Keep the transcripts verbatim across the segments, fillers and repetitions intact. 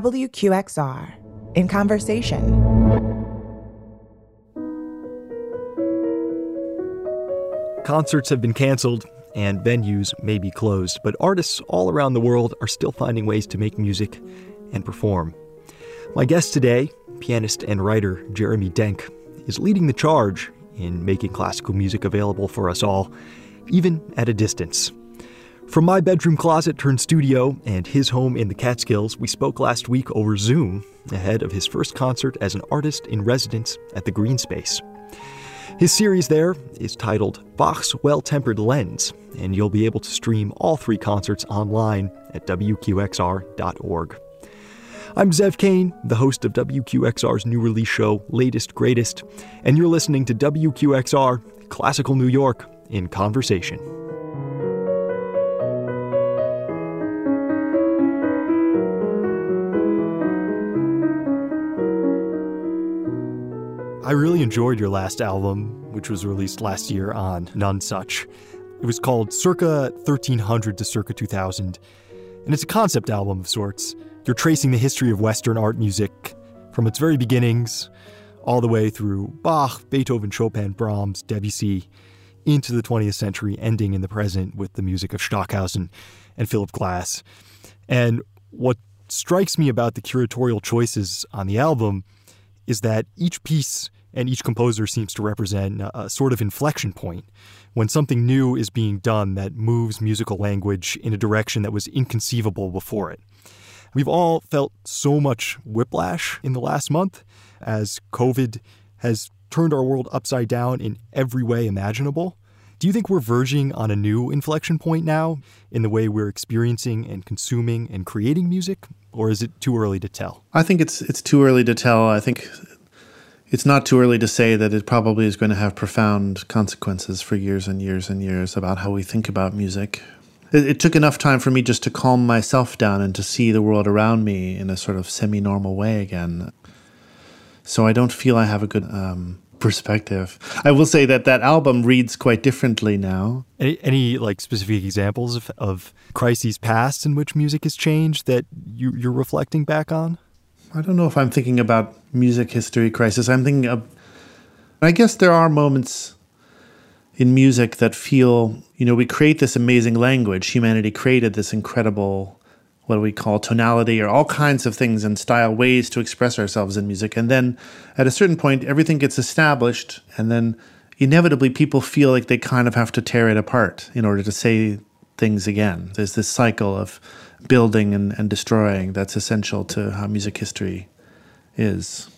W Q X R, in conversation. Concerts have been canceled and venues may be closed, but artists all around the world are still finding ways to make music and perform. My guest today, pianist and writer Jeremy Denk, is leading the charge in making classical music available for us all, even at a distance. From my bedroom closet turned studio and his home in the Catskills, we spoke last week over Zoom ahead of his first concert as an artist in residence at the Green Space. His series there is titled Bach's Well-Tempered Lens, and you'll be able to stream all three concerts online at W Q X R dot org. I'm Zev Kane, the host of W Q X R's new release show, Latest Greatest, and you're listening to W Q X R Classical New York in Conversation. I really enjoyed your last album, which was released last year on Nonesuch. It was called Circa thirteen hundred to Circa two thousand, and it's a concept album of sorts. You're tracing the history of Western art music from its very beginnings all the way through Bach, Beethoven, Chopin, Brahms, Debussy, into the twentieth century, ending in the present with the music of Stockhausen and Philip Glass. And what strikes me about the curatorial choices on the album is that each piece and each composer seems to represent a sort of inflection point when something new is being done that moves musical language in a direction that was inconceivable before it. We've all felt so much whiplash in the last month as COVID has turned our world upside down in every way imaginable. Do you think we're verging on a new inflection point now in the way we're experiencing and consuming and creating music? Or is it too early to tell? I think it's it's too early to tell. I think it's not too early to say that it probably is going to have profound consequences for years and years and years about how we think about music. It, it took enough time for me just to calm myself down and to see the world around me in a sort of semi-normal way again. So I don't feel I have a good um, perspective. I will say that that album reads quite differently now. Any, any like specific examples of, of crises past in which music has changed that you, you're reflecting back on? I don't know if I'm thinking about music history crisis. I'm thinking of, I guess there are moments in music that feel, you know, we create this amazing language. Humanity created this incredible, what we call tonality, or all kinds of things and style, ways to express ourselves in music. And then at a certain point, everything gets established, and then inevitably people feel like they kind of have to tear it apart in order to say things again. There's this cycle of building and, and destroying that's essential to how music history is.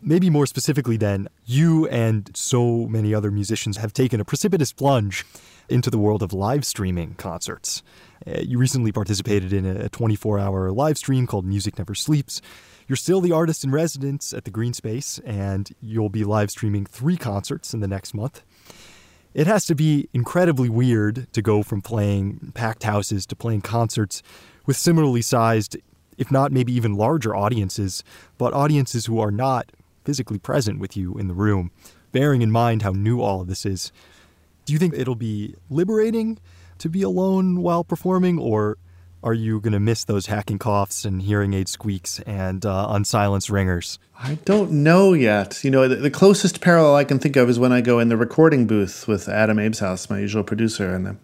Maybe more specifically then, you and so many other musicians have taken a precipitous plunge into the world of live streaming concerts. Uh, you recently participated in a twenty-four hour live stream called Music Never Sleeps. You're still the artist in residence at the Green Space, and you'll be live streaming three concerts in the next month. It has to be incredibly weird to go from playing packed houses to playing concerts with similarly sized, if not maybe even larger audiences, but audiences who are not physically present with you in the room, bearing in mind how new all of this is. Do you think it'll be liberating to be alone while performing, or are you going to miss those hacking coughs and hearing aid squeaks and uh, unsilenced ringers? I don't know yet. You know, the, the closest parallel I can think of is when I go in the recording booth with Adam Abeshouse, my usual producer. And, the,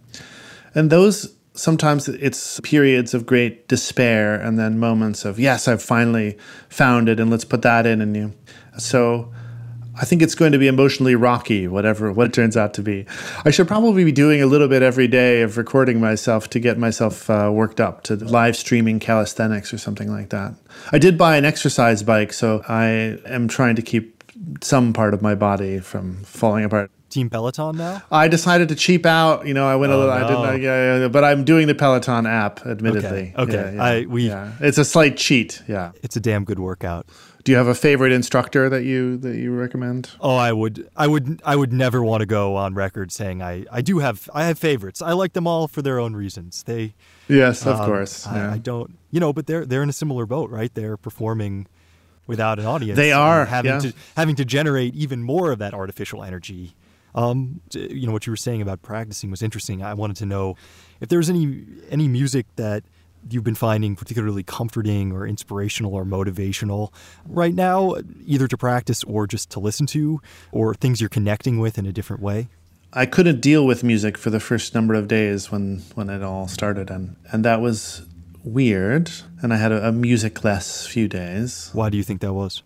and those, sometimes it's periods of great despair and then moments of, yes, I've finally found it and let's put that in. And you. So I think it's going to be emotionally rocky, whatever what it turns out to be. I should probably be doing a little bit every day of recording myself to get myself uh, worked up to live streaming calisthenics or something like that. I did buy an exercise bike, so I am trying to keep some part of my body from falling apart. Team Peloton now? I decided to cheap out. You know, I went oh, a little. No. I didn't. Yeah, yeah, yeah, but I'm doing the Peloton app, admittedly. Okay. okay. Yeah, yeah, I we. Yeah. It's a slight cheat. Yeah. It's a damn good workout. Do you have a favorite instructor that you that you recommend? Oh, I would. I would. I would never want to go on record saying I. I do have. I have favorites. I like them all for their own reasons. They. Yes, of um, course. Yeah. I, I don't. You know, but they're they're in a similar boat, right? They're performing without an audience. They are having yeah. to having to generate even more of that artificial energy. Um, you know, what you were saying about practicing was interesting. I wanted to know if there was any any music that you've been finding particularly comforting or inspirational or motivational right now, either to practice or just to listen to, or things you're connecting with in a different way? I couldn't deal with music for the first number of days when, when it all started, and, and that was weird, and I had a, a music-less few days. Why do you think that was?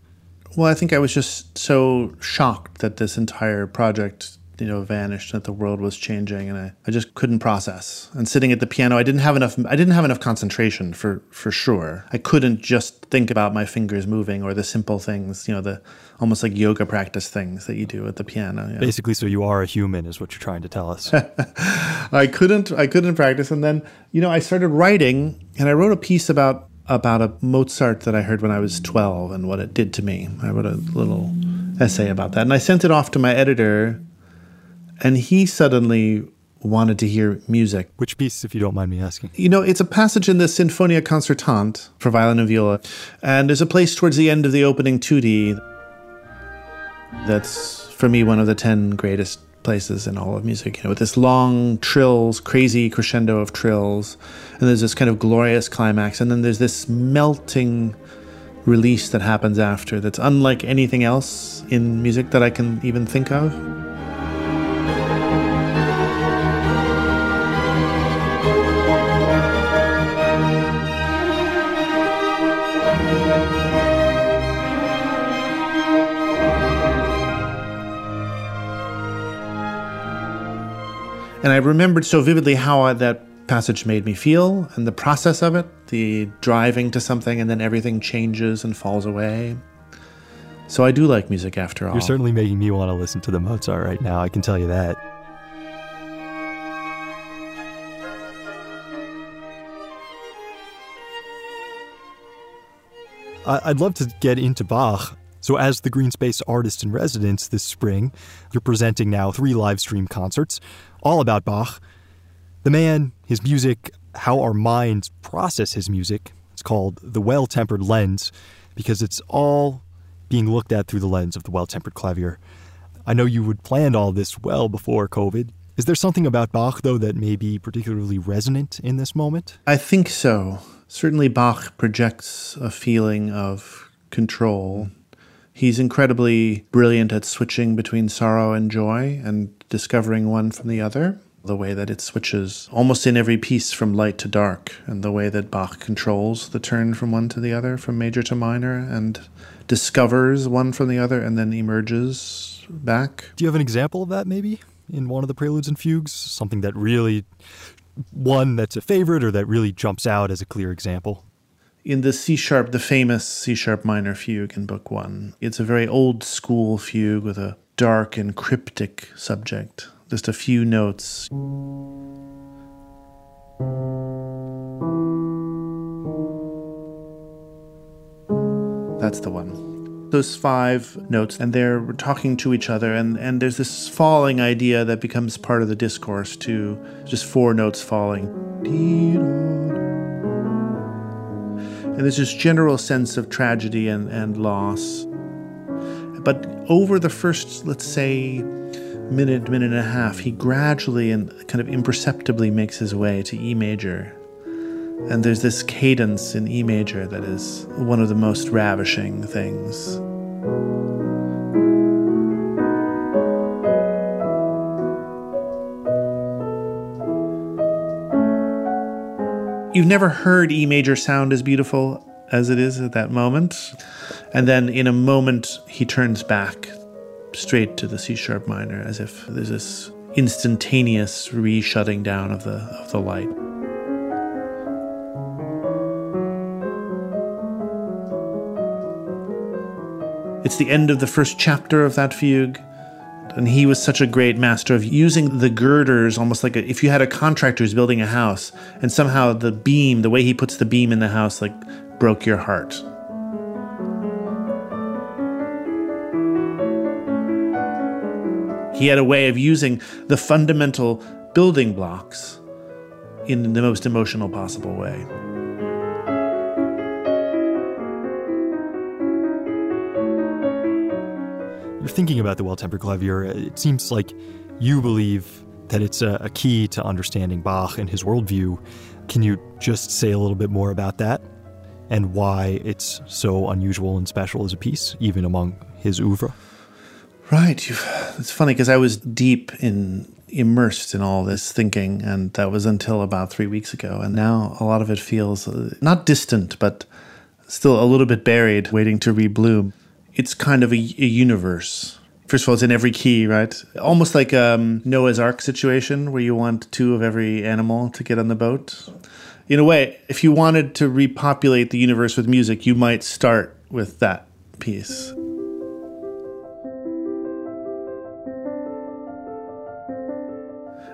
Well, I think I was just so shocked that this entire project, you know, vanished, that the world was changing, and I, I just couldn't process. And sitting at the piano, I didn't have enough I didn't have enough concentration for for sure. I couldn't just think about my fingers moving or the simple things, you know, the almost like yoga practice things that you do at the piano. You know? Basically, so you are a human is what you're trying to tell us. I couldn't I couldn't practice, and then, you know, I started writing, and I wrote a piece about about a Mozart that I heard when I was twelve and what it did to me. I wrote a little essay about that, and I sent it off to my editor. And he suddenly wanted to hear music. Which piece, if you don't mind me asking? You know, it's a passage in the Sinfonia Concertante for violin and viola. And there's a place towards the end of the opening two D that's, for me, one of the ten greatest places in all of music. You know, with this long trills, crazy crescendo of trills. And there's this kind of glorious climax. And then there's this melting release that happens after that's unlike anything else in music that I can even think of. And I remembered so vividly how I, that passage made me feel, and the process of it, the driving to something, and then everything changes and falls away. So I do like music after all. You're certainly making me want to listen to the Mozart right now, I can tell you that. I'd love to get into Bach. So as the Green Space Artist in Residence this spring, you're presenting now three live stream concerts, all about Bach, the man, his music, how our minds process his music. It's called The Well-Tempered Lens, because it's all being looked at through the lens of the well-tempered clavier. I know you would planned all this well before COVID. Is there something about Bach, though, that may be particularly resonant in this moment? I think so. Certainly Bach projects a feeling of control. He's incredibly brilliant at switching between sorrow and joy and discovering one from the other, the way that it switches almost in every piece from light to dark, and the way that Bach controls the turn from one to the other, from major to minor, and discovers one from the other and then emerges back. Do you have an example of that, maybe, in one of the preludes and fugues? Something that really, one that's a favorite or that really jumps out as a clear example? In the C-sharp, the famous C-sharp minor fugue in Book One, it's a very old-school fugue with a dark and cryptic subject. Just a few notes. That's the one. Those five notes, and they're talking to each other, and, and there's this falling idea that becomes part of the discourse too. Just four notes falling. And there's this general sense of tragedy and, and loss. But over the first, let's say, minute, minute and a half, he gradually and kind of imperceptibly makes his way to E major. And there's this cadence in E major that is one of the most ravishing things. You've never heard E major sound as beautiful as it is at that moment. And then in a moment, he turns back straight to the C-sharp minor, as if there's this instantaneous re-shutting down of the, of the light. It's the end of the first chapter of that fugue. And he was such a great master of using the girders, almost like a, if you had a contractor who's building a house, and somehow the beam, the way he puts the beam in the house, like broke your heart. He had a way of using the fundamental building blocks in the most emotional possible way. You're thinking about the Well-Tempered Clavier. It seems like you believe that it's a, a key to understanding Bach and his worldview. Can you just say a little bit more about that and why it's so unusual and special as a piece, even among his oeuvre? Right. You've, it's funny because I was deep in, immersed in all this thinking, and that was until about three weeks ago. And now a lot of it feels uh, not distant, but still a little bit buried, waiting to rebloom. It's kind of a, a universe. First of all, it's in every key, right? Almost like a um, Noah's Ark situation where you want two of every animal to get on the boat. In a way, if you wanted to repopulate the universe with music, you might start with that piece.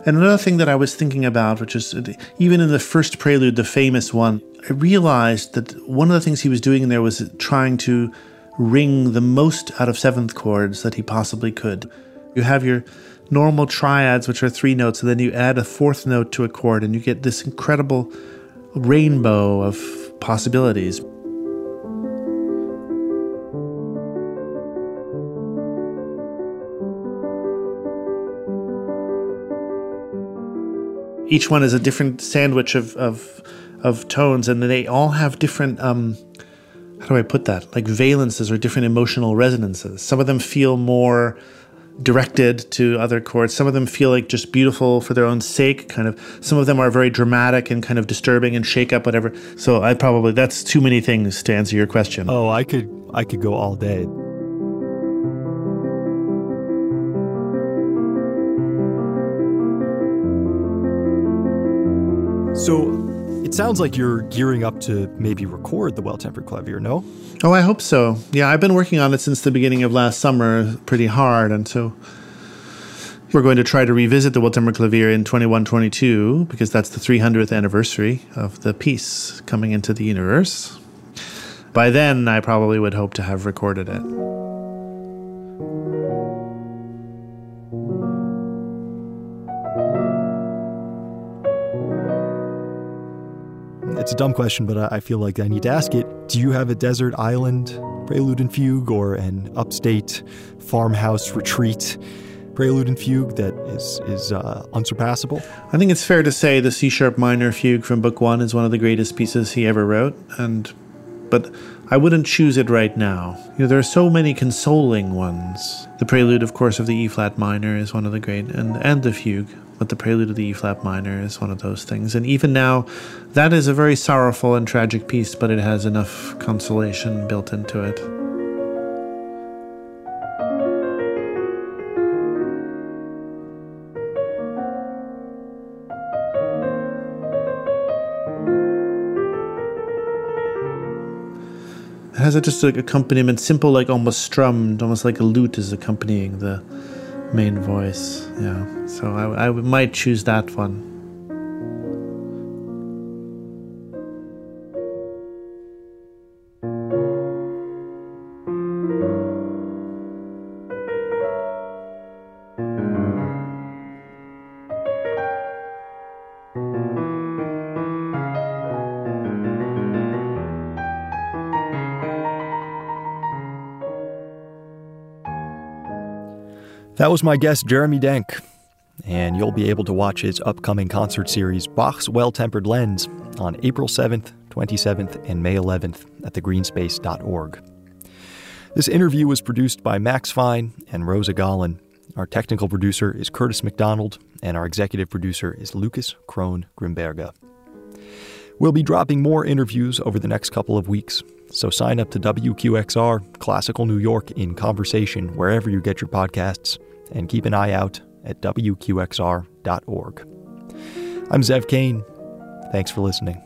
And another thing that I was thinking about, which is even in the first prelude, the famous one, I realized that one of the things he was doing in there was trying to ring the most out of seventh chords that he possibly could. You have your normal triads, which are three notes, and then you add a fourth note to a chord, and you get this incredible rainbow of possibilities. Each one is a different sandwich of of, of tones, and they all have different, um, how do I put that? Like valences or different emotional resonances. Some of them feel more directed to other chords. Some of them feel like just beautiful for their own sake, kind of. Some of them are very dramatic and kind of disturbing and shake up whatever. So I probably, that's too many things to answer your question. Oh, I could I could go all day. So it sounds like you're gearing up to maybe record the Well-Tempered Clavier, no? Oh, I hope so. Yeah, I've been working on it since the beginning of last summer pretty hard. And so we're going to try to revisit the Well-Tempered Clavier in twenty-one twenty-two because that's the three hundredth anniversary of the piece coming into the universe. By then, I probably would hope to have recorded it. It's a dumb question, but I feel like I need to ask it. Do you have a desert island prelude and fugue or an upstate farmhouse retreat prelude and fugue that is is uh, unsurpassable? I think it's fair to say the C-sharp minor fugue from Book One is one of the greatest pieces he ever wrote, and but I wouldn't choose it right now. You know, there are so many consoling ones. The prelude, of course, of the E-flat minor is one of the great, and, and the fugue. But the prelude of the E-flat minor is one of those things. And even now, that is a very sorrowful and tragic piece, but it has enough consolation built into it. It has a, just like accompaniment, simple, like almost strummed, almost like a lute is accompanying the main voice, yeah. So I, I might choose that one. That was my guest, Jeremy Denk, and you'll be able to watch his upcoming concert series, Bach's Well-Tempered Lens, on April seventh, twenty-seventh, and May eleventh at the green space dot org. This interview was produced by Max Fine and Rosa Gollin. Our technical producer is Curtis McDonald, and our executive producer is Lucas Krohn-Grimberga. We'll be dropping more interviews over the next couple of weeks, so sign up to W Q X R, Classical New York in Conversation, wherever you get your podcasts, and keep an eye out at W Q X R dot org. I'm Zev Kane. Thanks for listening.